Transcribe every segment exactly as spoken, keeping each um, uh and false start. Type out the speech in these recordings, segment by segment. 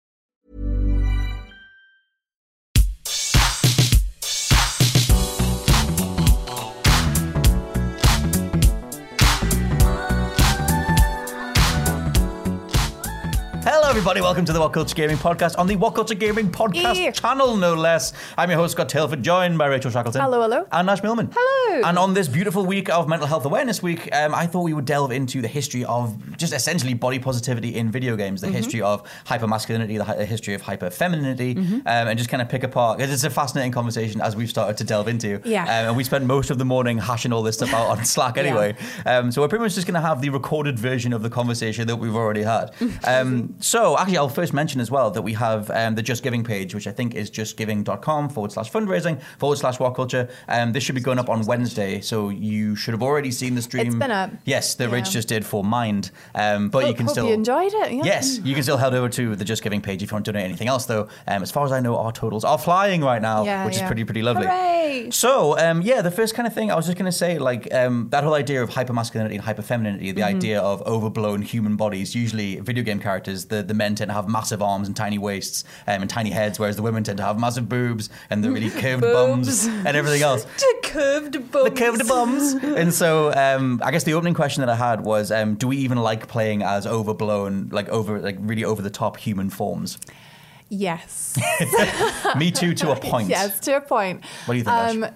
Hello, everybody. Welcome to the What Culture Gaming podcast on the What Culture Gaming podcast yeah. channel, no less. I'm your host, Scott Tilford, joined by Rachel Shackleton. Hello, hello. And Nash Millman. Hello. And on this beautiful week of Mental Health Awareness Week, um, I thought we would delve into the history of just essentially body positivity in video games, the mm-hmm. history of hypermasculinity, the, hi- the history of hyperfemininity, mm-hmm. um, and just kind of pick apart. It's a fascinating conversation as we've started to delve into. Yeah. Um, and we spent most of the morning hashing all this stuff out on Slack anyway. Yeah. Um, so we're pretty much just going to have the recorded version of the conversation that we've already had. Um, So, actually, I'll first mention as well that we have um, the Just Giving page, which I think is justgiving.com forward slash fundraising forward slash What Culture. Um, this should be going up on Wednesday, so you should have already seen the stream. It's been up. Yes, that yeah. Rich just did for Mind. Um, but hope, you can hope still. You enjoyed it. Yeah. Yes, you can still head over to the Just Giving page if you want to donate anything else, though. Um, as far as I know, our totals are flying right now, yeah, which yeah. is pretty, pretty lovely. Hooray! So, um, yeah, the first kind of thing I was just going to say, like um, that whole idea of hypermasculinity and hyperfemininity, the mm-hmm. idea of overblown human bodies, usually video game characters. The, the men tend to have massive arms and tiny waists um, and tiny heads, whereas the women tend to have massive boobs and the really curved bums and everything else. The curved bums. The curved bums. And so um, I guess the opening question that I had was, um, do we even like playing as overblown, like over, like really over-the-top human forms? Yes. Me too, to a point. Yes, to a point. What do you think, um, Ash?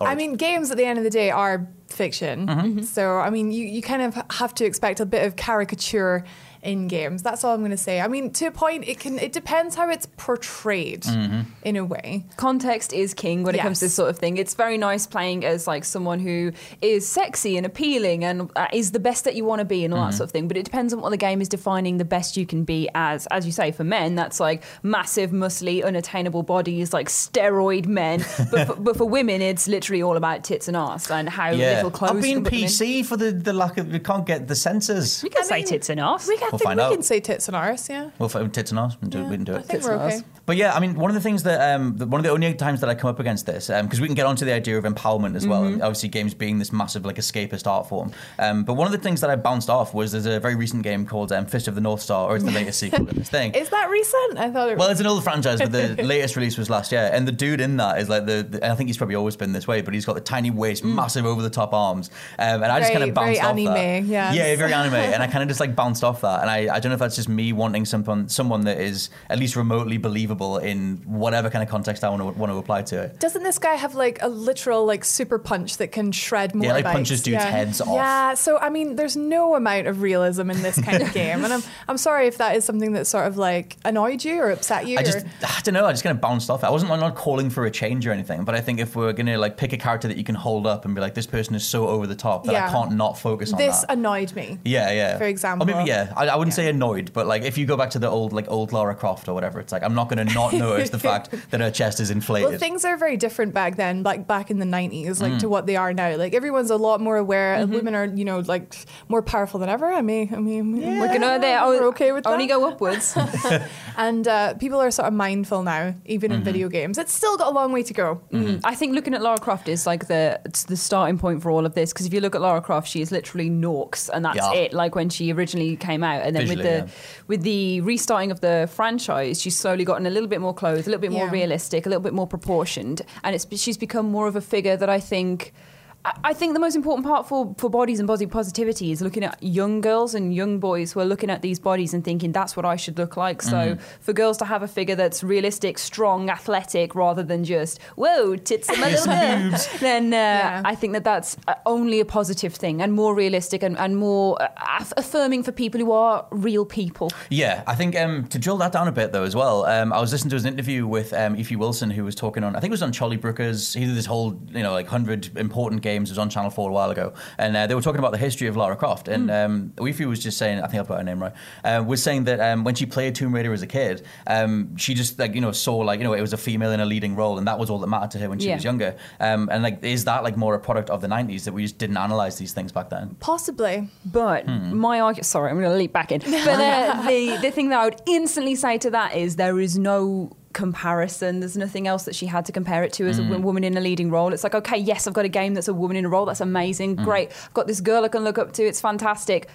I mean, games at the end of the day are fiction. Mm-hmm. So, I mean, you, you kind of have to expect a bit of caricature in games. That's all I'm going to say. I mean, to a point, it can. It depends how it's portrayed mm-hmm. in a way. Context is king when yes. it comes to this sort of thing. It's very nice playing as like someone who is sexy and appealing and uh, is the best that you want to be and all mm-hmm. that sort of thing. But it depends on what the game is defining the best you can be as. As you say, for men, that's like massive, muscly, unattainable bodies, like steroid men. but, for, but for women, it's literally all about tits and arse and how yeah. little clothes. I've been P C for the, the lack of. We can't get the censors. We can I say mean, tits and arse. We can We'll I think find we out. can say tits and arse, yeah. We'll find tits and arse. We can do yeah, it. We can do I it. Think tits we're and okay. arse. But yeah, I mean, one of the things that, um, the, one of the only times that I come up against this, because um, we can get onto the idea of empowerment as well, mm-hmm. and obviously games being this massive, like, escapist art form. Um, but one of the things that I bounced off was there's a very recent game called um, Fist of the North Star, or it's the latest sequel in this thing. Is that recent? I thought it was. Well, it's an old franchise, but the latest release was last year. And the dude in that is like the, the and I think he's probably always been this way, but he's got the tiny waist, mm. massive over-the-top arms. Um, and I just kind of bounced off anime, that. Very anime, yeah. Yeah, very anime. And I kind of just, like, bounced off that. And I, I don't know if that's just me wanting someone someone that is at least remotely believable in whatever kind of context I want to want to apply to it. Doesn't this guy have like a literal like super punch that can shred more? Yeah, like bikes? punches dudes' yeah. heads off. Yeah, so I mean, there's no amount of realism in this kind of game, and I'm I'm sorry if that is something that sort of like annoyed you or upset you. I just or... I don't know. I just kind of bounced off it. I wasn't I'm not calling for a change or anything, but I think if we're gonna like pick a character that you can hold up and be like, this person is so over the top that yeah. I can't not focus on this that. This annoyed me. Yeah, yeah. For example, I mean, yeah. I, I wouldn't yeah. say annoyed, but like if you go back to the old like old Lara Croft or whatever, it's like I'm not going to not notice the fact that her chest is inflated. Well, things are very different back then, like back in the nineties, like mm. to what they are now. Like everyone's a lot more aware, mm-hmm. and women are, you know, like more powerful than ever. I mean, I mean, yeah. like, you know, they are okay with only that. Go upwards. And uh, people are sort of mindful now, even mm-hmm. in video games. It's still got a long way to go. Mm-hmm. I think looking at Lara Croft is like the it's the starting point for all of this, because if you look at Lara Croft, she is literally Norks, and that's yeah. it. Like when she originally came out, and then Visually, with the yeah. with the restarting of the franchise, she's slowly gotten a little bit more clothes, a little bit yeah. more realistic, a little bit more proportioned, and it's she's become more of a figure that I think I think the most important part for, for bodies and body positivity is looking at young girls and young boys who are looking at these bodies and thinking, that's what I should look like. So mm. for girls to have a figure that's realistic, strong, athletic, rather than just, whoa, tits and my little boobs, then uh, yeah. I think that that's only a positive thing and more realistic and, and more aff- affirming for people who are real people. Yeah, I think um, to drill that down a bit, though, as well, um, I was listening to an interview with um, Ify Wilson, who was talking on, I think it was on Charlie Brooker's, he did this whole, you know, like one hundred important games. Games was on Channel four a while ago, and uh, they were talking about the history of Lara Croft, and mm. um, Ify was just saying, I think I got her name right, uh, was saying that um, when she played Tomb Raider as a kid, um, she just like you know saw like you know it was a female in a leading role, and that was all that mattered to her when she yeah. was younger. Um, and like, is that like more a product of the nineties that we just didn't analyze these things back then? Possibly, but hmm. my argument. Sorry, I'm going to leap back in. But uh, the the thing that I would instantly say to that is there is no comparison. There's nothing else that she had to compare it to as mm. a woman in a leading role. It's like, okay, yes, I've got a game that's a woman in a role. That's amazing. Mm. Great. I've got this girl I can look up to. It's fantastic.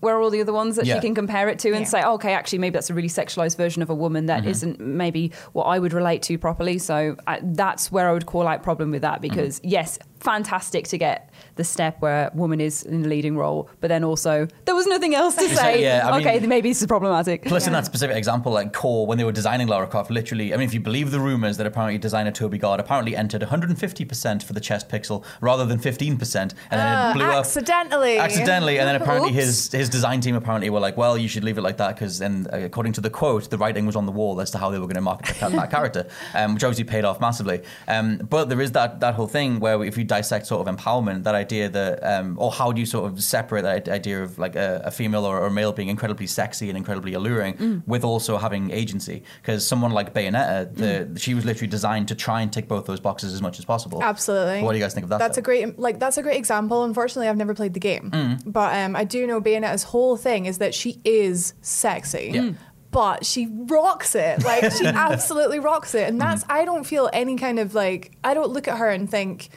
Where are all the other ones that yeah. she can compare it to and yeah. say, oh, okay, actually, maybe that's a really sexualized version of a woman that mm-hmm. isn't maybe what I would relate to properly. So I, that's where I would call out problem with that, because mm-hmm. yes, fantastic to get the step where woman is in the leading role, but then also there was nothing else to say. Yeah, I mean, okay, maybe this is problematic. Plus, yeah. in that specific example, like Core, when they were designing Lara Croft, literally, I mean, if you believe the rumors that apparently designer Toby Gard apparently entered one hundred fifty percent for the chest pixel rather than fifteen percent, and oh, then it blew accidentally. up. Accidentally. And then apparently Oops. his his design team apparently were like, well, you should leave it like that, because then, according to the quote, the writing was on the wall as to how they were going to market that, that character, um, which obviously paid off massively. Um, but there is that that whole thing where if you dissect sort of empowerment, that idea that, um, or how do you sort of separate that idea of like a, a female or a male being incredibly sexy and incredibly alluring mm. with also having agency? Because someone like Bayonetta, the, mm. she was literally designed to try and tick both those boxes as much as possible. Absolutely. But what do you guys think of that? That's though? a great, like that's a great example. Unfortunately, I've never played the game, mm. but um, I do know Bayonetta's whole thing is that she is sexy. Yeah. Mm. But she rocks it. Like, she absolutely rocks it. And that's, mm. I don't feel any kind of like, I don't look at her and think,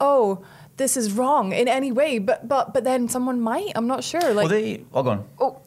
oh, this is wrong in any way. But but but then someone might, I'm not sure. Like, well, they, all gone. Oh.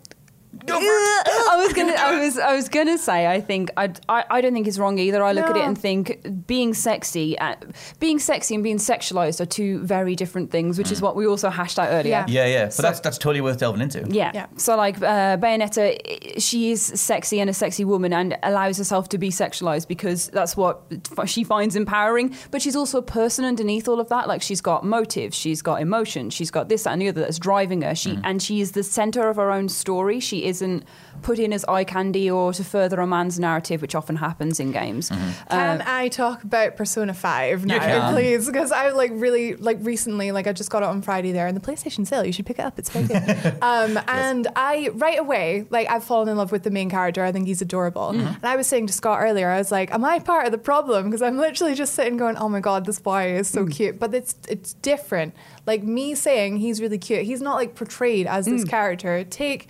I was gonna, I was, I was gonna say. I think I'd, I, I don't think it's wrong either. I look no. at it and think being sexy, uh, being sexy and being sexualized are two very different things, which mm. is what we also hashed out earlier. Yeah, yeah. yeah. But so, that's that's totally worth delving into. Yeah. yeah. So like uh, Bayonetta, she is sexy and a sexy woman, and allows herself to be sexualized because that's what she finds empowering. But she's also a person underneath all of that. Like, she's got motives, she's got emotion, she's got this, that, and the other that's driving her. She mm. and she is the center of her own story. She isn't put in as eye candy or to further a man's narrative, which often happens in games. Mm-hmm. Can uh, I talk about Persona five now, please? Because I like really like recently, like I just got it on Friday there in the PlayStation sale. You should pick it up; it's very good. um, yes. And I right away, like I've fallen in love with the main character. I think he's adorable. Mm-hmm. And I was saying to Scott earlier, I was like, "Am I part of the problem?" Because I'm literally just sitting going, "Oh my god, this boy is so mm. cute," but it's it's different. Like me saying he's really cute. He's not like portrayed as this mm. character. Take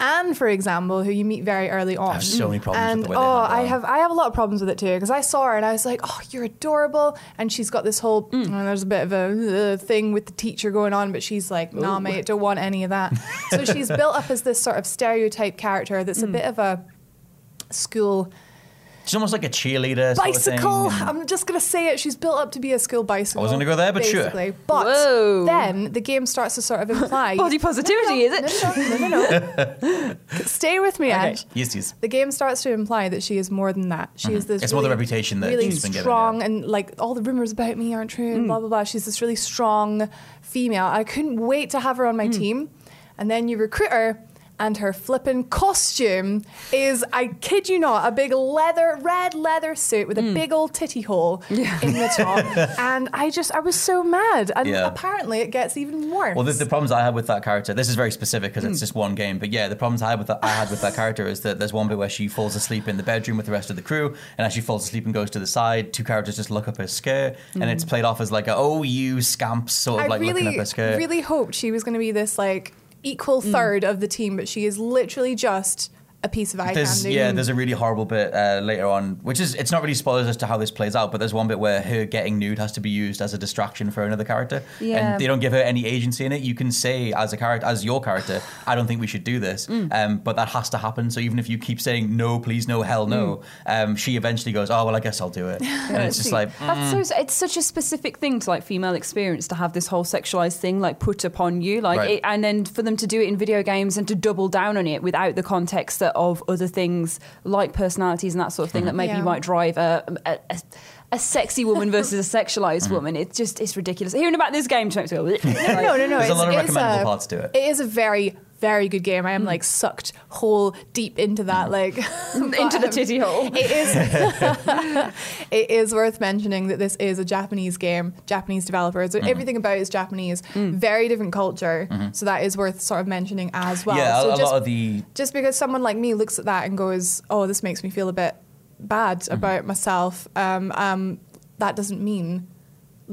Anne, for example, who you meet very early on. I have so many problems and, with the way they handle her. Oh, I have, I have a lot of problems with it too, because I saw her and I was like, oh, you're adorable. And she's got this whole, mm. and there's a bit of a uh, thing with the teacher going on, but she's like, nah, Ooh. mate, don't want any of that. So she's built up as this sort of stereotype character that's mm. a bit of a school... She's almost like a cheerleader. Bicycle. Sort of thing. I'm just going to say it. She's built up to be a school bicycle. I was going to go there, but basically. sure. But Whoa. then the game starts to sort of imply... Body positivity, no, no, is it? No, no, no. no, no. Stay with me, Ange. Okay. Yes, yes. The game starts to imply that she is more than that. She mm-hmm. is this It's really, more the reputation that really she's been given. Really strong, yeah. and like all the rumours about me aren't true, mm. and blah, blah, blah. She's this really strong female. I couldn't wait to have her on my mm. team. And then you recruit her, and her flippin' costume is, I kid you not, a big leather, red leather suit with mm. a big old titty hole yeah. in the top. And I just, I was so mad. And yeah. apparently it gets even worse. Well, the, the problems I had with that character, this is very specific because mm. it's just one game, but yeah, the problems I had with that, I had with that character is that there's one bit where she falls asleep in the bedroom with the rest of the crew, and as she falls asleep and goes to the side, two characters just look up her skirt, mm. and it's played off as like a, oh, you scamps, sort of I like really, looking up her skirt. I really hoped she was going to be this like... equal third mm. of the team, but she is literally just a piece of eye candy. Yeah, there's a really horrible bit uh, later on, which is, it's not really spoilers as to how this plays out, but there's one bit where her getting nude has to be used as a distraction for another character. Yeah. And they don't give her any agency in it. You can say as a character, as your character, I don't think we should do this, mm. um, but that has to happen. So even if you keep saying, no, please, no, hell no, mm. um, she eventually goes, oh, well, I guess I'll do it. Yeah, and it's just like... Mm. That's so, it's such a specific thing to like female experience to have this whole sexualized thing like put upon you. like, right. it, And then for them to do it in video games and to double down on it without the context that of other things like personalities and that sort of thing mm-hmm. that maybe yeah. might drive a, a, a, a sexy woman versus a sexualized mm-hmm. woman. It's just, it's ridiculous. Hearing about this game makes me go, like, no, no, no. There's it's, a lot of recommendable a, parts to it. It is a very, very good game. I am mm. like sucked whole deep into that, like into the titty hole. It is. It is worth mentioning that this is a Japanese game, Japanese developers. So mm-hmm. everything about it is Japanese. Mm. Very different culture. Mm-hmm. So that is worth sort of mentioning as well. Yeah, so a just, lot of the just because someone like me looks at that and goes, "Oh, this makes me feel a bit bad mm-hmm. about myself." Um, um, that doesn't mean.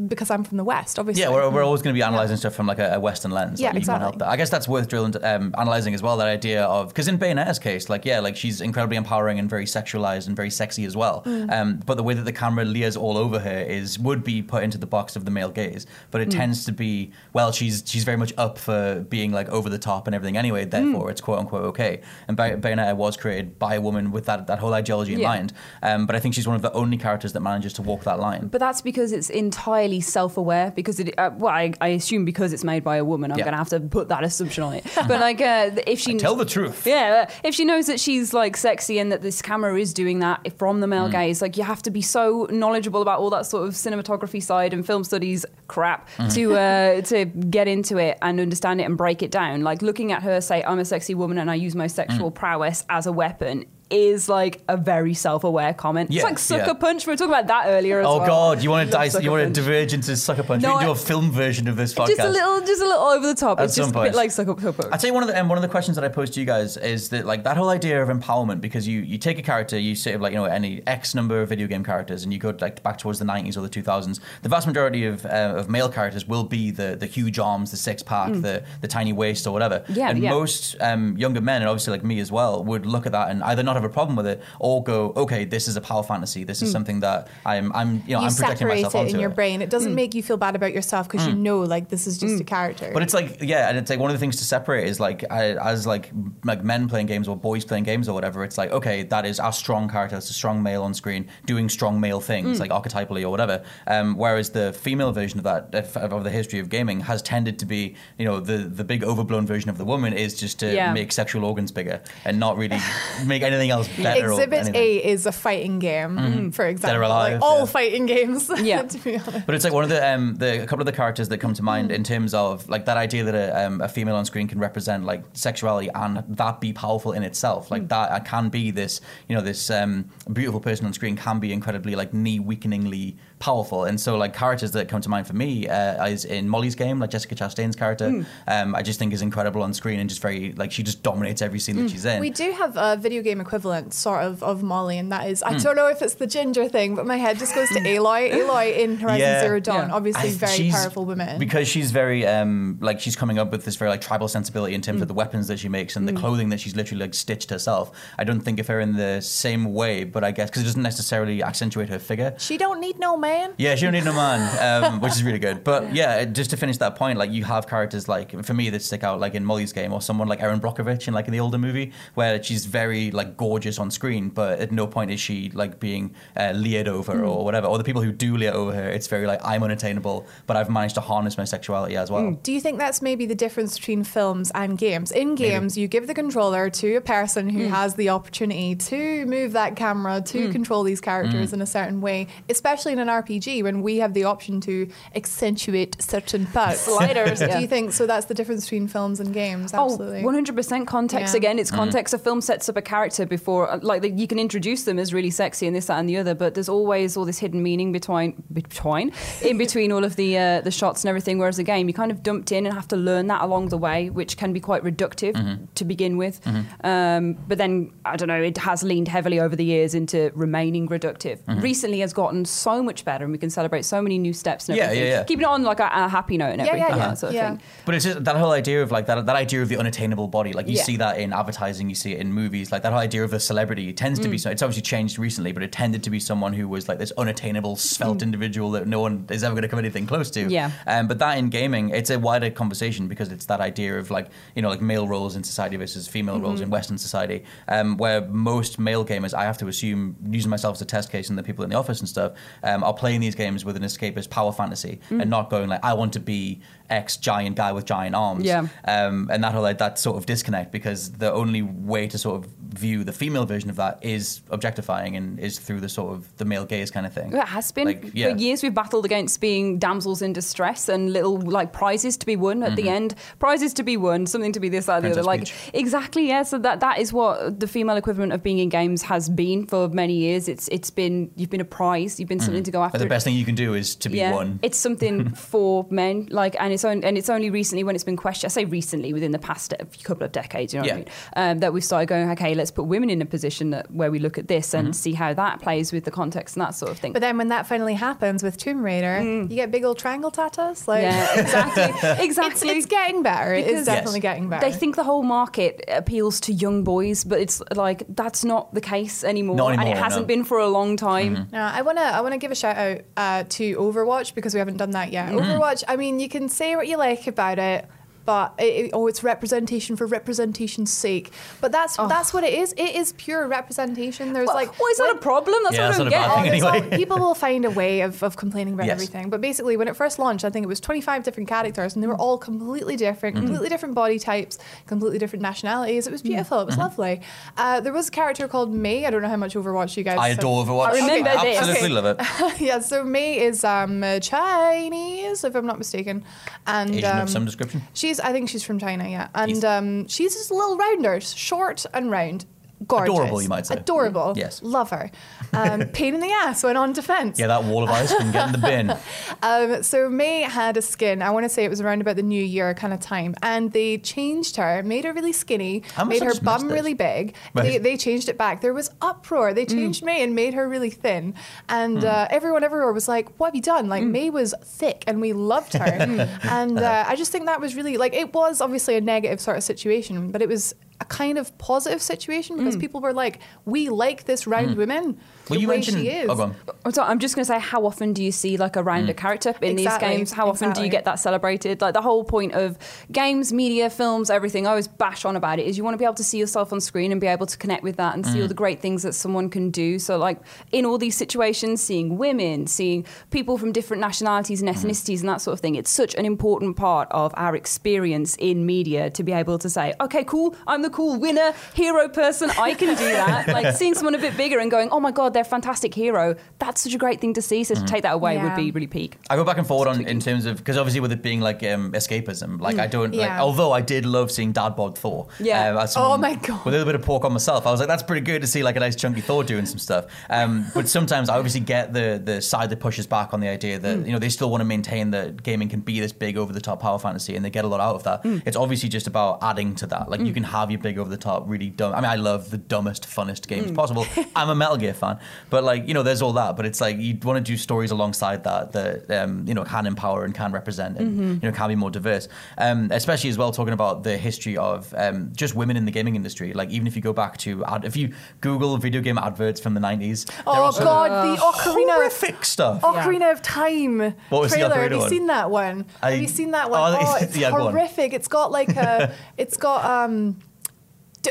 Because I'm from the West, obviously. Yeah, we're, we're always going to be analysing yeah. stuff from like a, a Western lens. Yeah, like, exactly. Help that. I guess that's worth drilling, um, analysing as well, that idea of... Because in Bayonetta's case, like, yeah, like she's incredibly empowering and very sexualized and very sexy as well. Mm. Um, but the way that the camera leers all over her is would be put into the box of the male gaze. But it mm. tends to be, well, she's she's very much up for being like over the top and everything anyway, therefore mm. it's quote-unquote okay. And Bay- Bayonetta was created by a woman with that, that whole ideology in yeah. mind. Um, but I think she's one of the only characters that manages to walk that line. But that's because it's entirely self-aware because it uh, well I, I assume because it's made by a woman I'm yeah. gonna have to put that assumption on it but like uh, if she I tell the truth yeah uh, if she knows that she's like sexy and that this camera is doing that from the male mm. gaze, like you have to be so knowledgeable about all that sort of cinematography side and film studies crap mm. to uh, to get into it and understand it and break it down. Like looking at her say I'm a sexy woman and I use my sexual mm. prowess as a weapon is like a very self-aware comment. Yeah, it's like Sucker yeah. Punch. We were talking about that earlier as oh, well. Oh God, you want to dice, you want to diverge into Sucker Punch? No, we can do a film version of this podcast. Just a little, just a little over the top. At it's just point. a bit like Sucker Punch. I tell you, one of the um, one of the questions that I posed to you guys is that like that whole idea of empowerment, because you you take a character, you say like you know any X number of video game characters, and you go like back towards the nineties or the two thousands. The vast majority of uh, of male characters will be the the huge arms, the six pack, mm. the the tiny waist or whatever. Yeah, and yeah. most um, younger men, and obviously like me as well, would look at that and either not have a problem with it or go, okay, this is a power fantasy, this is mm. something that I'm I'm you know you I'm projecting myself onto it in your it. brain. It doesn't mm. make you feel bad about yourself because mm. you know like this is just mm. a character. But it's like yeah and it's like one of the things to separate is like I, as like like men playing games or boys playing games or whatever, it's like okay, that is our strong character, that's a strong male on screen doing strong male things mm. like archetypally or whatever, um, whereas the female version of that of the history of gaming has tended to be you know the, the big overblown version of the woman is just to yeah. make sexual organs bigger and not really make anything else better. Exhibit A is a fighting game, mm-hmm. for example. Alive, like all yeah. fighting games. Yeah, to be honest. But it's like one of the um, the a couple of the characters that come to mind mm-hmm. in terms of like that idea that a, um, a female on screen can represent like sexuality and that be powerful in itself. Like mm-hmm. that uh, can be this you know this um, beautiful person on screen can be incredibly like knee weakeningly powerful. And so like characters that come to mind for me uh, is in Molly's Game, like Jessica Chastain's character. Mm. Um, I just think is incredible on screen and just very like she just dominates every scene mm. that she's in. We do have a video game equivalent sort of of Molly, and that is I mm. don't know if it's the ginger thing, but my head just goes to Aloy. Aloy in Horizon yeah, Zero Dawn, yeah. obviously I, very powerful woman. Because she's very um, like she's coming up with this very like tribal sensibility in terms mm. of the weapons that she makes and mm. the clothing that she's literally like stitched herself. I don't think of her in the same way, but I guess because it doesn't necessarily accentuate her figure. She don't need no man. Yeah, she don't need no man, um, which is really good. But yeah, just to finish that point, like you have characters like for me that stick out, like in Molly's Game, or someone like Erin Brockovich in like in the older movie, where she's very like gorgeous on screen, but at no point is she like being uh, leered over mm. or whatever. Or the people who do leer over her, it's very like I'm unattainable, but I've managed to harness my sexuality as well. Mm. Do you think that's maybe the difference between films and games? In games, maybe. You give the controller to a person who mm. has the opportunity to move that camera to mm. control these characters mm. in a certain way, especially in an R P G when we have the option to accentuate certain parts. Sliders. yeah. Do you think so that's the difference between films and games? Absolutely. Oh, one hundred percent context yeah. again. It's context. Mm. A film sets up a character, before, like you can introduce them as really sexy and this, that, and the other, but there's always all this hidden meaning between, between in between all of the uh, the shots and everything. Whereas a game, you kind of dumped in and have to learn that along the way, which can be quite reductive mm-hmm. to begin with. Mm-hmm. Um, but then I don't know, it has leaned heavily over the years into remaining reductive. Mm-hmm. Recently, has gotten so much better, and we can celebrate so many new steps. And everything. Yeah, yeah, yeah. Keeping it on like a, a happy note and everything. Yeah, yeah, yeah. That sort of yeah. thing. But it's just that whole idea of like that that idea of the unattainable body. Like you yeah. see that in advertising, you see it in movies. Like that whole idea of a celebrity tends mm. to be. So it's obviously changed recently, but it tended to be someone who was like this unattainable, svelte mm. individual that no one is ever going to come anything close to. Yeah. Um, but that in gaming, it's a wider conversation because it's that idea of like you know like male roles in society versus female mm-hmm. roles in Western society, um, where most male gamers, I have to assume, using myself as a test case and the people in the office and stuff, um, are playing these games with an escapist power fantasy mm. and not going like, I want to be X giant guy with giant arms. Yeah. Um, and that whole like, that sort of disconnect, because the only way to sort of view the female version of that is objectifying and is through the sort of the male gaze kind of thing. It has been. Like, yeah. For years we've battled against being damsels in distress and little like prizes to be won at mm-hmm. the end. Prizes to be won, something to be this, that, the other. Like, exactly, yeah. So that that is what the female equivalent of being in games has been for many years. It's It's been, you've been a prize, you've been mm-hmm. something to go after. But the best thing you can do is to be yeah. won. It's something for men, like, and it's on, and it's only recently when it's been questioned, I say recently, within the past couple of decades, you know yeah. what I mean, um, that we've started going, okay, let's put women in a position that, where we look at this and mm-hmm. see how that plays with the context and that sort of thing. But then when that finally happens with Tomb Raider, mm. you get big old triangle tattoos. Like, yeah, exactly. exactly. It's, it's getting better. It is definitely yes. getting better. They think the whole market appeals to young boys, but it's like, that's not the case anymore. Not anymore and it hasn't no. been for a long time. Mm-hmm. No, I want to I want to give a shout out uh, to Overwatch, because we haven't done that yet. Mm-hmm. Overwatch, I mean, you can say what you like about it, but it, it, oh, it's representation for representation's sake. But that's oh. that's what it is. It is pure representation. There's well, like, why is that a problem? That's yeah, what I don't get. Anyway. People will find a way of, of complaining about yes. everything. But basically, when it first launched, I think it was twenty-five different characters, and they were all completely different, mm-hmm. completely different body types, completely different nationalities. It was beautiful. Mm-hmm. It was lovely. Uh, there was a character called Mei. I don't know how much Overwatch you guys. I adore Overwatch. I remember okay. this. Absolutely okay. love it. yeah. So Mei is um, Chinese, if I'm not mistaken, and Asian um, of some description. She I think she's from China, yeah. And um, she's just a little rounder, short and round. Gorgeous. Adorable, you might say. Adorable. Yes. Love her. Um, pain in the ass when on defence. Yeah, that wall of ice can get in the bin. um, so Mei had a skin, I want to say it was around about the New Year kind of time, and they changed her, made her really skinny, made her bum this? really big. Right. They, they changed it back. There was uproar. They changed mm. Mei and made her really thin. And mm. uh, everyone everywhere was like, what have you done? Like, mm. Mei was thick and we loved her. and uh, I just think that was really, like, it was obviously a negative sort of situation, but it was a kind of positive situation because mm. people were like, we like this round mm. woman. Well, the you way mentioned, she is. Oh, I'm, sorry, I'm just going to say, how often do you see like a rounder mm. character in exactly, these games? How exactly. often do you get that celebrated? Like the whole point of games, media, films, everything, I always bash on about it, is you want to be able to see yourself on screen and be able to connect with that and mm. see all the great things that someone can do. So like in all these situations, seeing women, seeing people from different nationalities and ethnicities mm. and that sort of thing, it's such an important part of our experience in media to be able to say, okay, cool, I'm the cool winner, hero person, I can do that. Like seeing someone a bit bigger and going, oh my God, they're a fantastic hero. That's such a great thing to see. So mm-hmm. to take that away yeah. would be really peak. I go back and forward on in terms of, because obviously with it being like um, escapism, like mm. I don't, yeah. like, although I did love seeing Dad Bod Thor. Yeah. Um, oh my God. With a little bit of pork on myself. I was like, that's pretty good to see like a nice chunky Thor doing some stuff. Um, but sometimes I obviously get the the side that pushes back on the idea that, mm. you know, they still want to maintain that gaming can be this big over the top power fantasy and they get a lot out of that. Mm. It's obviously just about adding to that. Like mm. you can have your big over the top, really dumb. I mean, I love the dumbest, funnest games mm. possible. I'm a Metal Gear fan, but like, you know, there's all that. But it's like you want to do stories alongside that that um, you know, can empower and can represent and mm-hmm. you know, can be more diverse. Um, especially as well, talking about the history of um, just women in the gaming industry. Like even if you go back to ad- if you Google video game adverts from the nineties, oh God, uh, the Ocarina horrific stuff, Ocarina yeah. of Time what was trailer. The Have you one? seen that one? I, Have you seen that one? Oh, oh it's yeah, horrific. Go on. It's got like a, it's got um.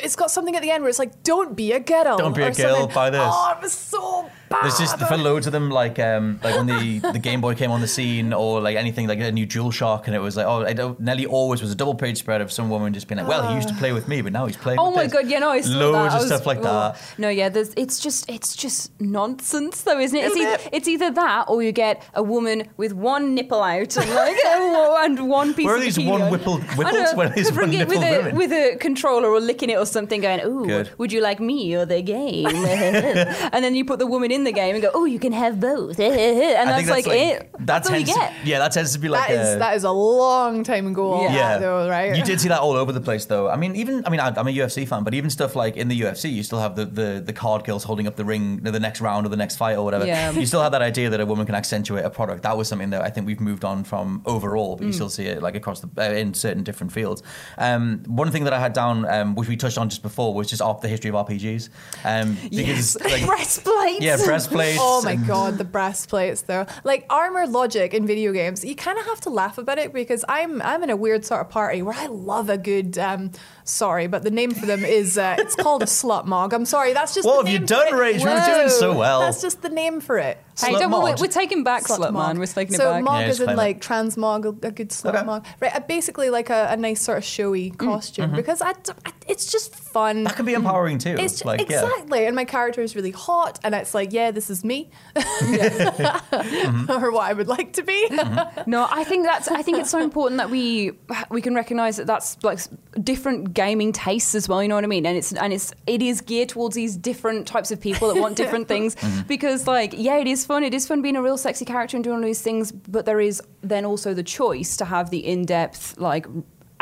it's got something at the end where it's like, don't be a girl. Don't be a girl, buy this. Oh, it was so There's just for loads of them, like um, like when the, the Game Boy came on the scene, or like anything, like a new DualShock, and it was like, oh, I don't, Nelly always was a double page spread of some woman just being like, well, he used to play with me, but now he's playing. Oh with my this. god, yeah, no, I saw loads that. Loads of was, stuff like well, that. No, yeah, there's it's just it's just nonsense, though, isn't it? It's, either, it's either that, or you get a woman with one nipple out and like and one piece. Where are these of one whipple whipples? Where is one nipple with a, with a controller or licking it or something, going, ooh, Good. would you like me or the game? And then you put the woman in the game and go, oh, you can have both, and that's, that's like, like it. That that's all you get. To, yeah, that tends to be like that is, a, that is a long time ago. Yeah, yeah. Though, right. You did see that all over the place, though. I mean, even I mean, I'm a U F C fan, but even stuff like in the U F C, you still have the the, the card girls holding up the ring, the next round or the next fight or whatever. Yeah. You still have that idea that a woman can accentuate a product. That was something that I think we've moved on from overall, but mm. you still see it like across the uh, in certain different fields. Um, one thing that I had down, um, which we touched on just before, was just off the history of R P Gs. Um, because yes. like, breastplates. Yeah. Breastplates. Oh my god, the breastplates though. Like armor logic in video games, you kind of have to laugh about it because I'm I'm in a weird sort of party where I love a good. Um, sorry, but the name for them is uh, it's called a slut mog. I'm sorry, that's just. What the have name you done, Rach? We're doing so well. That's just the name for it. Hey, don't, we're, we're taking back slut, slut man. We're taking so it back. So mog yeah, is in like it. trans mog, a good slut okay. mog, right? Uh, basically like a, a nice sort of showy mm. costume mm-hmm. because I, I, it's just fun. That can be empowering too. It's just, like, exactly, yeah. and my character is really hot, and it's like, yeah, this is me, mm-hmm. or what I would like to be. Mm-hmm. No, I think that's. I think it's so important that we we can recognise that that's like different gaming tastes as well. You know what I mean? And it's and it's it is geared towards these different types of people that want different things mm-hmm. because like yeah, it is. Fun. It is fun being a real sexy character and doing all these things, but there is then also the choice to have the in-depth, like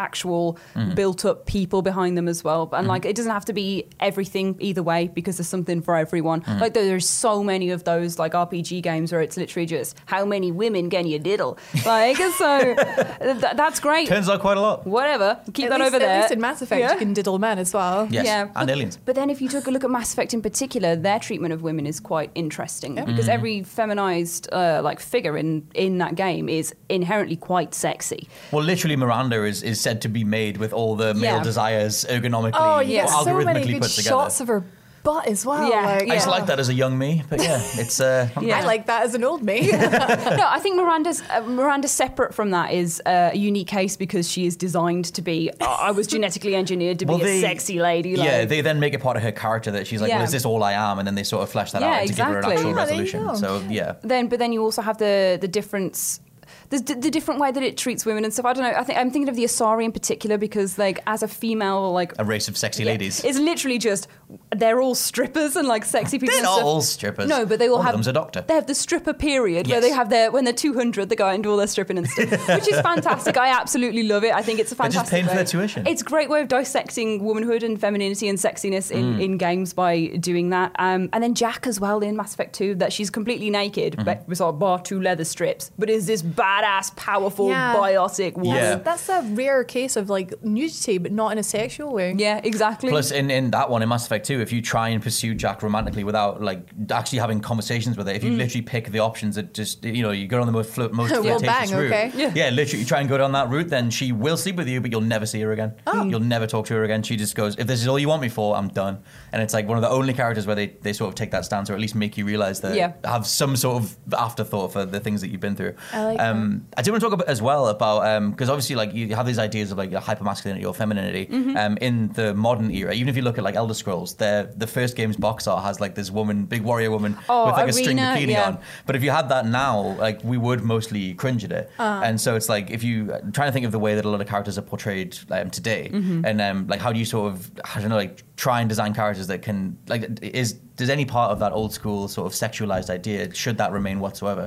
actual mm. built-up people behind them as well. And mm. like, it doesn't have to be everything either way because there's something for everyone. Mm. Like, there's so many of those like R P G games where it's literally just how many women can you diddle? Like, so th- that's great. Turns out quite a lot. Whatever, keep at that least, over there. At least in Mass Effect, yeah. you can diddle men as well. Yes. Yeah, and but, aliens. But then if you took a look at Mass Effect in particular, their treatment of women is quite interesting yeah. because mm. every feminized uh, like figure in in that game is inherently quite sexy. Well, literally, Miranda is is. to be made with all the male yeah. desires ergonomically oh, yeah. or algorithmically so many good put together. Shots of her butt as well. Yeah, like, yeah. I just like that as a young me, but yeah, it's. Uh, yeah. I like that as an old me. No, I think Miranda's uh, Miranda separate from that is uh, a unique case because she is designed to be. Uh, I was genetically engineered to well, be they, a sexy lady. Like. Yeah, they then make it part of her character that she's like, yeah. well, is this all I am? And then they sort of flesh that yeah, out exactly. to give her an actual yeah, resolution. So yeah. Then, but then you also have the the difference. The, the different way that it treats women and stuff. I don't know. I think I'm thinking of the Asari in particular because, like, as a female, like a race of sexy yeah, ladies, it's literally just they're all strippers and like sexy people. They're not all strippers. No, but they all one have. Of them's a doctor. They have the stripper period yes. where they have their when they're two hundred, they go out and do all their stripping and stuff, which is fantastic. I absolutely love it. I think it's a fantastic. They're just paying way. for their tuition. It's a great way of dissecting womanhood and femininity and sexiness in, mm. in games by doing that. Um, and then Jack as well in Mass Effect two, that she's completely naked, mm-hmm. but with our bar two leather strips, but is this bad. Badass, powerful, yeah. biotic woman. Yeah. That's a rare case of like nudity, but not in a sexual way. Yeah, exactly. Plus, in, in that one, in Mass Effect two, if you try and pursue Jack romantically without like actually having conversations with her, if you mm. literally pick the options that just, you know, you go on the most, fl- most flirtatious bang, route. Okay. Yeah. yeah, literally, you try and go down that route, then she will sleep with you, but you'll never see her again. Oh. You'll never talk to her again. She just goes, if this is all you want me for, I'm done. And it's like one of the only characters where they, they sort of take that stance or at least make you realize that yeah. have some sort of afterthought for the things that you've been through. I like um, I do want to talk about as well about because um, obviously like you have these ideas of like hypermasculinity or femininity mm-hmm. um, in the modern era. Even if you look at like Elder Scrolls, the first game's box art has like this woman, big warrior woman oh, with like arena, a string bikini yeah. on. But if you had that now, like we would mostly cringe at it. Uh-huh. And so it's like if you I'm trying to think of the way that a lot of characters are portrayed um, today, mm-hmm. and um, like how do you sort of I don't know like try and design characters that can like is does any part of that old school sort of sexualized idea should that remain whatsoever?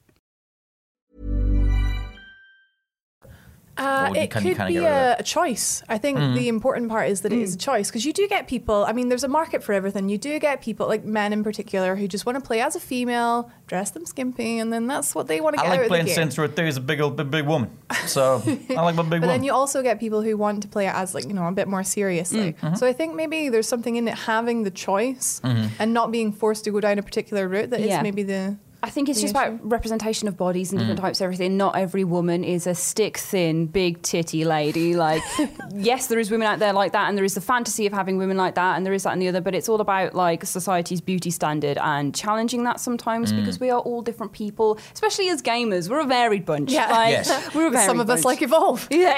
Uh, it can, could be a, a choice. I think mm. the important part is that mm. it is a choice, because you do get people, I mean, there's a market for everything. You do get people, like men in particular, who just want to play as a female, dress them skimpy, and then that's what they want to get like out of the game. I like playing Saints Row three as a big old big, big woman, so I like my big but woman. But then you also get people who want to play it as, like, you know, a bit more seriously. Mm. Mm-hmm. So I think maybe there's something in it, having the choice mm-hmm. and not being forced to go down a particular route that yeah. is maybe the... I think it's just about representation of bodies and different mm. types of everything. Not every woman is a stick-thin, big-titty lady. Like, yes, there is women out there like that, and there is the fantasy of having women like that, and there is that and the other, but it's all about, like, society's beauty standard and challenging that sometimes mm. because we are all different people, especially as gamers. We're a varied bunch. Yeah. Like, yes. We're a varied bunch. Some of us, like, evolve. Yeah.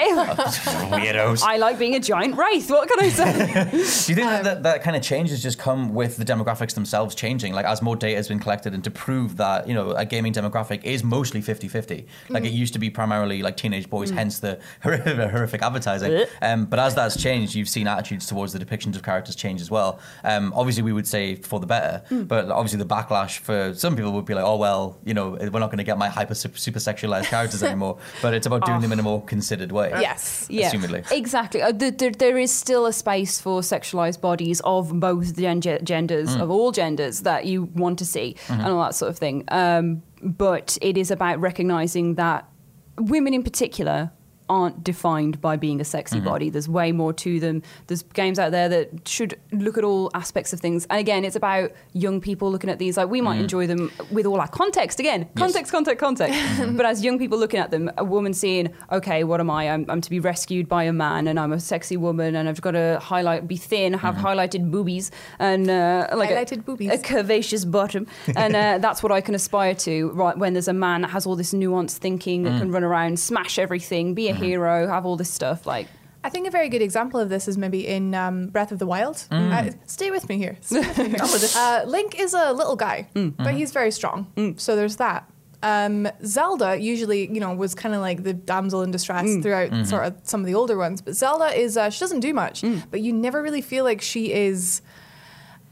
Weirdos. I like being a giant wraith. What can I say? Do you think um, that that kind of change has just come with the demographics themselves changing? Like, as more data has been collected and to prove that, you know, a gaming demographic is mostly fifty-fifty. Like mm. it used to be primarily like teenage boys, mm. hence the horrific advertising. Um, but as that's changed, you've seen attitudes towards the depictions of characters change as well. Um, obviously, we would say for the better, mm. but obviously the backlash for some people would be like, oh, well, you know, we're not going to get my hyper super sexualized characters anymore. But it's about doing oh. them in a more considered way. Yes. Yeah. Assumedly. Exactly. Uh, there, there is still a space for sexualized bodies of both genders, mm. of all genders that you want to see mm-hmm. and all that sort of thing. Um, but it is about recognising that women in particular aren't defined by being a sexy mm-hmm. body. There's way more to them. There's games out there that should look at all aspects of things. And again, it's about young people looking at these. Like, we might mm. enjoy them with all our context. Again, context, yes. context, context. Mm-hmm. But as young people looking at them, a woman seeing, okay, what am I? I'm, I'm to be rescued by a man, and I'm a sexy woman, and I've got to highlight, be thin, have mm-hmm. highlighted boobies, and uh, like highlighted a, boobies. a curvaceous bottom. And uh, that's what I can aspire to. Right, when there's a man that has all this nuanced thinking mm. that can run around, smash everything, be a hero, have all this stuff. Like, I think a very good example of this is maybe in um, Breath of the Wild. Mm. Uh, stay with me here. Stay with me here. uh, Link is a little guy, mm. but he's very strong. Mm. So there's that. Um, Zelda usually, you know, was kind of like the damsel in distress mm. throughout mm-hmm. sort of some of the older ones. But Zelda is uh, she doesn't do much, mm. but you never really feel like she is.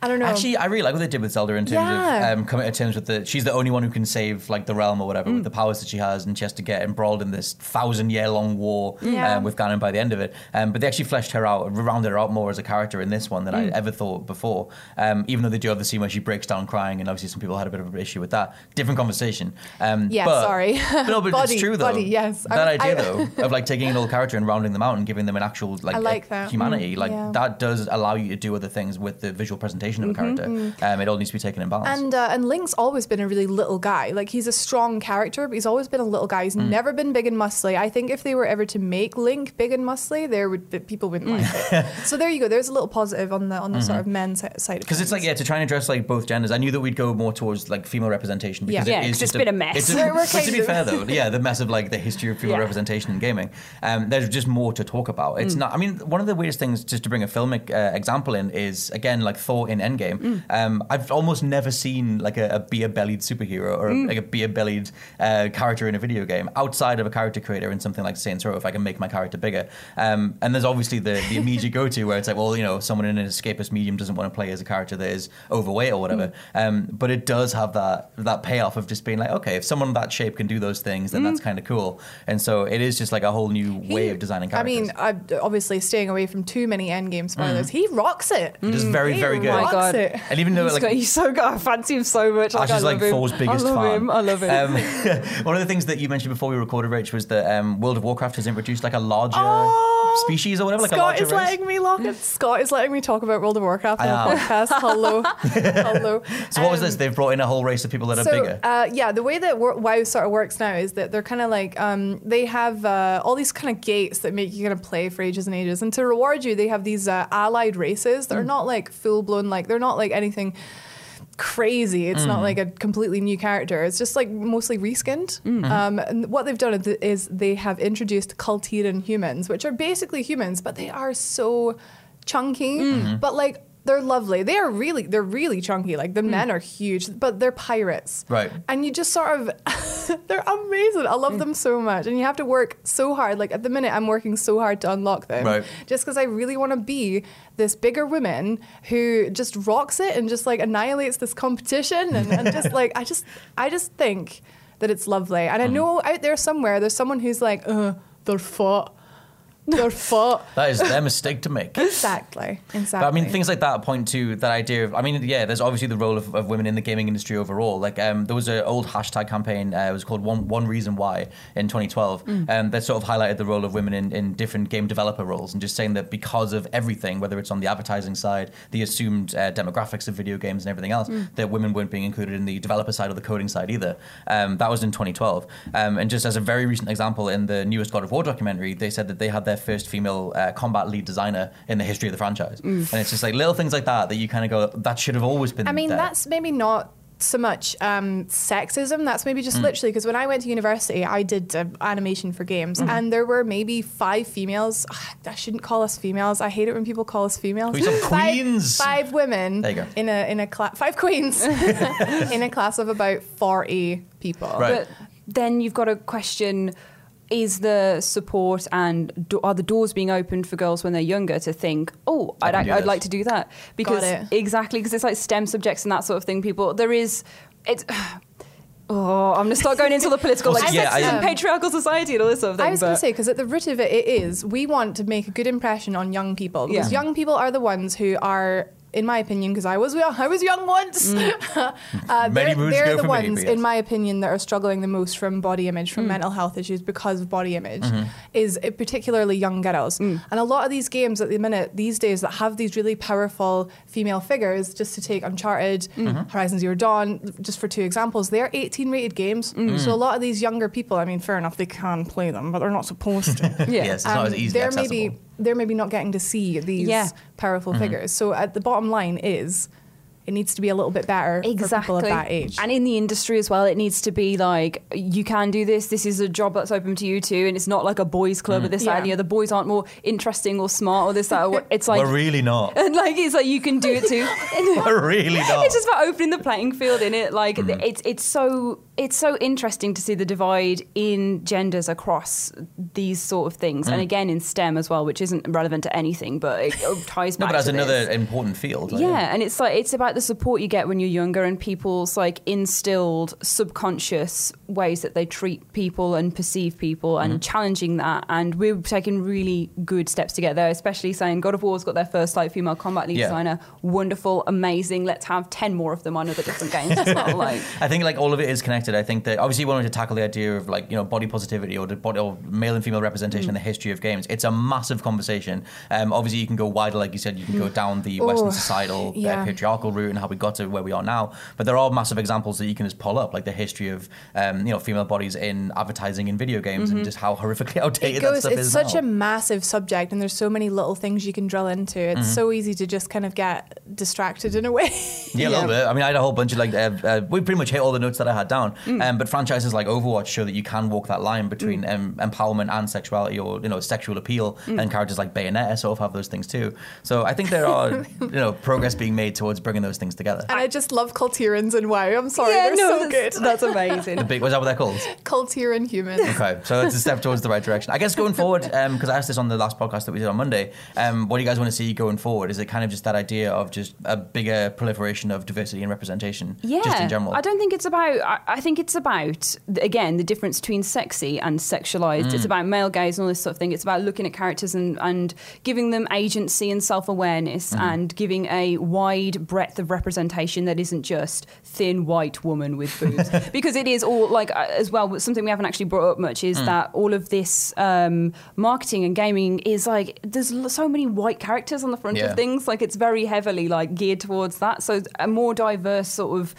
I don't know. Actually, I really like what they did with Zelda in terms yeah. of um, coming to terms with the... She's the only one who can save, like, the realm or whatever mm. with the powers that she has, and she has to get embroiled in this thousand-year-long war yeah. um, with Ganon by the end of it. Um, but they actually fleshed her out, rounded her out more as a character in this one than mm. I ever thought before. Um, even though they do have the scene where she breaks down crying, and obviously some people had a bit of an issue with that. Different conversation. Um, yeah, but, sorry. But no, but body, it's true, though. Body, yes. That I, idea, I, though, of, like, taking an old character and rounding them out and giving them an actual, like, like a, humanity, mm, like, yeah. that does allow you to do other things with the visual presentation of a character. Mm-hmm. Um, it all needs to be taken in balance. And uh, and Link's always been a really little guy. Like, he's a strong character, but he's always been a little guy. He's mm. never been big and muscly. I think if they were ever to make Link big and muscly, there would people wouldn't mm. like it. So there you go. There's a little positive on the on the mm-hmm. sort of men's side of things. Because it's like, yeah, to try and address, like, both genders. I knew that we'd go more towards, like, female representation. Because yeah, because yeah, it it's a, been a mess. It's a, we're, we're but to be fair, though, yeah, the mess of, like, the history of female yeah. representation in gaming. Um, there's just more to talk about. It's mm. not. I mean, one of the weirdest things, just to bring a filmic uh, example in, is again, like, Thor in Endgame. Mm. Um, I've almost never seen, like, a, a beer-bellied superhero or a, mm. like a beer-bellied uh, character in a video game outside of a character creator in something like Saints Row, if I can make my character bigger. Um, and there's obviously the, the immediate go-to where it's like, well, you know, someone in an escapist medium doesn't want to play as a character that is overweight or whatever. Mm. Um, but it does have that that payoff of just being like, okay, if someone that shape can do those things, then mm. that's kind of cool. And so it is just like a whole new he, way of designing characters. I mean, I'm obviously staying away from too many Endgame spoilers. Mm. He rocks it. Just mm. very, very good. Right. god! It. And even though he's like, got, he's so good, I fancy him so much. Like, I just I love like him. Four's biggest fan. I love fan. him. I love him. Um, one of the things that you mentioned before we recorded, Rach, was that um, World of Warcraft has introduced like a larger oh, species or whatever. Like Scott a is race. letting me lock it. Scott is letting me talk about World of Warcraft on the podcast. Hello, hello. So um, what was this? They've brought in a whole race of people that are so, bigger. Uh, yeah, the way that WoW sort of works now is that they're kind of like um, they have uh, all these kind of gates that make you kind of play for ages and ages, and to reward you, they have these uh, allied races that mm. are not like full blown, like they're not like anything crazy. It's mm. not like a completely new character. It's just like mostly reskinned. Mm-hmm. Um, and what they've done is they have introduced Kultiran humans, which are basically humans, but they are so chunky. Mm-hmm. But like. They're lovely. They are really, they're really chunky. Like, the mm. men are huge, but they're pirates. Right. And you just sort of, they're amazing. I love mm. them so much. And you have to work so hard. Like, at the minute, I'm working so hard to unlock them. Right. Just because I really want to be this bigger woman who just rocks it and just, like, annihilates this competition. And, and just, like, I just, I just think that it's lovely. And mm. I know out there somewhere, there's someone who's like, uh, they're fought. Your fault. That is their mistake to make. Exactly. Exactly. But I mean, things like that point to that idea of, I mean, yeah, there's obviously the role of, of women in the gaming industry overall. Like, um, there was an old hashtag campaign, uh, it was called One One Reason Why in twenty twelve, mm. um, that sort of highlighted the role of women in, in different game developer roles, and just saying that because of everything, whether it's on the advertising side, the assumed uh, demographics of video games and everything else, mm. that women weren't being included in the developer side or the coding side either. Um, that was in twenty twelve. Um, and just as a very recent example, in the newest God of War documentary, they said that they had their first female uh, combat lead designer in the history of the franchise. Oof. And it's just like little things like that that you kind of go, that should have always been there. I mean, there. That's maybe not so much um, sexism, that's maybe just mm. literally, because when I went to university, I did uh, animation for games, mm. and there were maybe five females. Ugh, I shouldn't call us females. I hate it when people call us females. We said queens. Five, five women there you go. in a in a class, five queens in a class of about forty people. Right. But then you've got a question. Is the support and do, are the doors being opened for girls when they're younger to think, oh, I'd, I'd like to do that? Because exactly, because it's like STEM subjects and that sort of thing. People, there is, it's, oh, I'm going to start going into the political, like, yeah, sexism, um, patriarchal society and all this sort of thing. I was going to say, because at the root of it, it is, we want to make a good impression on young people, because yeah. young people are the ones who are, in my opinion, because I was I was young once. Mm. uh, they're they're the ones, me, yes. in my opinion, that are struggling the most from body image, from mm. mental health issues because of body image, mm-hmm. is particularly young girls. Mm. And a lot of these games at the minute, these days, that have these really powerful female figures, just to take Uncharted, mm-hmm. Horizon Zero Dawn, just for two examples, they're eighteen-rated games. Mm. So a lot of these younger people, I mean, fair enough, they can play them, but they're not supposed to. yeah. Yes, it's um, not as easy to accessible. Maybe, they're maybe not getting to see these yeah. powerful mm-hmm. figures. So at the bottom line is, it needs to be a little bit better exactly. for people at that age. And in the industry as well, it needs to be like, you can do this, this is a job that's open to you too, and it's not like a boys club mm. or this, yeah. that, and the other. Boys aren't more interesting or smart or this, that, or it's like... We're really not. And like, it's like, you can do it too. We're really not. It's just about opening the playing field, innit? Like, mm. it's it's so... It's so interesting to see the divide in genders across these sort of things. Mm. And again, in STEM as well, which isn't relevant to anything, but it ties back no, but that's to another this. important field. Like, yeah, yeah, and it's like it's about the support you get when you're younger and people's like instilled subconscious ways that they treat people and perceive people and mm-hmm. challenging that. And we're taking really good steps to get there, especially saying God of War's got their first like female combat lead yeah. designer. Wonderful, amazing. Let's have ten more of them on other different games as well. Like, I think like all of it is connected. I think that obviously wanting to tackle the idea of like, you know, body positivity or the body or male and female representation mm. in the history of games, it's a massive conversation. Um, obviously you can go wider, like you said, you can mm. go down the Ooh. Western societal yeah. uh, patriarchal route and how we got to where we are now. But there are massive examples that you can just pull up, like the history of um, you know, female bodies in advertising and video games, mm-hmm. and just how horrifically outdated goes, that stuff it's is. It's such now. a massive subject, and there's so many little things you can drill into. It's mm-hmm. so easy to just kind of get distracted in a way. Yeah, a little yeah. bit. I mean, I had a whole bunch of like uh, uh, we pretty much hit all the notes that I had down. Mm. Um, but franchises like Overwatch show that you can walk that line between mm. um, empowerment and sexuality, or you know, sexual appeal, mm. and characters like Bayonetta sort of have those things too. So I think there are you know progress being made towards bringing those things together. And I just love Kultirans and WoW. I'm sorry, yeah, they're no, so that's, good. That's amazing. The big, what's that what they're called? Kultiran humans. Okay, so that's a step towards the right direction. I guess going forward, because um, I asked this on the last podcast that we did on Monday, um, what do you guys want to see going forward? Is it kind of just that idea of just just a bigger proliferation of diversity and representation, yeah, just in general. I don't think it's about... I, I think it's about, again, the difference between sexy and sexualized. Mm. It's about male gaze and all this sort of thing. It's about looking at characters and, and giving them agency and self-awareness, mm, and giving a wide breadth of representation that isn't just thin white woman with boobs. Because it is all, like, as well, something we haven't actually brought up much is mm. that all of this um, marketing and gaming is, like, there's so many white characters on the front yeah. of things. Like, it's very heavily, like, geared towards that. So a more diverse sort of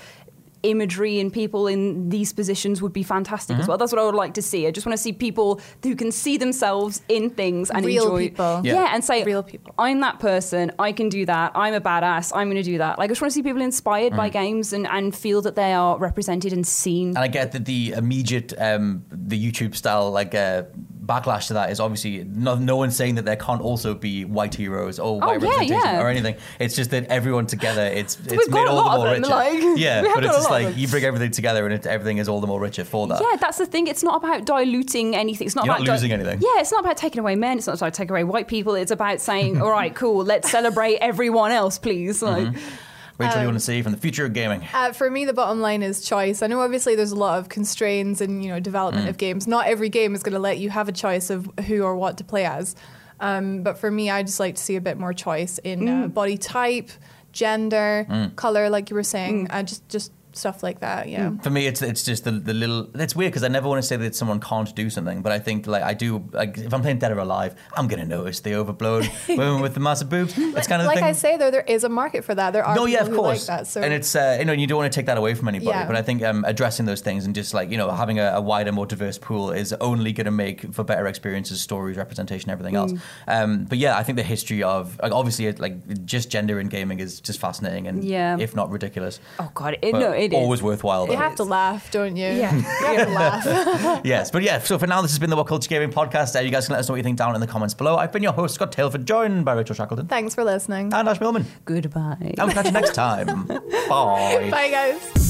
imagery and people in these positions would be fantastic, mm-hmm, as well. That's what I would like to see. I just want to see people who can see themselves in things and real enjoy people. Yeah. yeah, and say, real people. I'm that person. I can do that. I'm a badass. I'm going to do that. Like, I just want to see people inspired mm-hmm. by games and, and feel that they are represented and seen. And I get that the immediate um, the YouTube style like uh, backlash to that is obviously no, no one saying that there can't also be white heroes or white oh, yeah, representation yeah. or anything. It's just that everyone together, it's it's We've made all the more richer. Like, yeah, but it's just like you bring everything together and it, everything is all the more richer for that. Yeah, that's the thing. It's not about diluting anything. It's not You're about not losing di- anything. Yeah, it's not about taking away men. It's not about taking away white people. It's about saying, all right, cool, let's celebrate everyone else, please. Like, mm-hmm. Rachel, um, you want to see from the future of gaming? Uh, for me, the bottom line is choice. I know obviously there's a lot of constraints in, you know, development mm. of games. Not every game is going to let you have a choice of who or what to play as. Um, but for me, I just like to see a bit more choice in mm. uh, body type, gender, mm. color, like you were saying, mm. uh, just just stuff like that. Yeah. Mm. For me, it's it's just the the little. It's weird because I never want to say that someone can't do something, but I think like I do. Like, if I'm playing Dead or Alive, I'm gonna notice the overblown women with the massive boobs. That's kind of the like thing. I say though, there is a market for that. There are no, people yeah, of who course. Like that. So and it's uh, you know, you don't want to take that away from anybody. Yeah. But I think um, addressing those things and just like you know having a, a wider, more diverse pool is only gonna make for better experiences, stories, representation, everything mm. else. Um, but yeah, I think the history of like, obviously like just gender in gaming is just fascinating and yeah. if not ridiculous. Oh god, it, no. It always is. Worthwhile. Though. You have to laugh, don't you? Yeah, you have to laugh. Yes, but yeah, so for now, this has been the What Culture Gaming podcast. Uh, you guys can let us know what you think down in the comments below. I've been your host, Scott Tilford, joined by Rachel Shackleton. Thanks for listening. And Nash Millman. Goodbye. And we'll catch you next time. Bye. Bye, guys.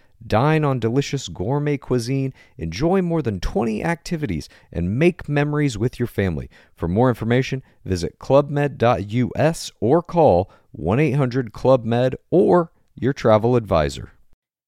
Dine on delicious gourmet cuisine, enjoy more than twenty activities, and make memories with your family. For more information, visit club med dot u s or call one eight hundred club med or your travel advisor.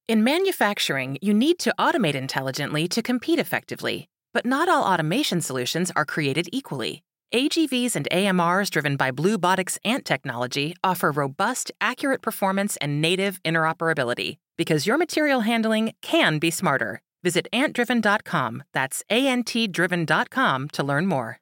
In manufacturing, you need to automate intelligently to compete effectively, but not all automation solutions are created equally. A G Vs and A M Rs driven by Bluebotics Ant technology offer robust, accurate performance and native interoperability. Because your material handling can be smarter. Visit ant driven dot com. That's A N T driven dot com to learn more.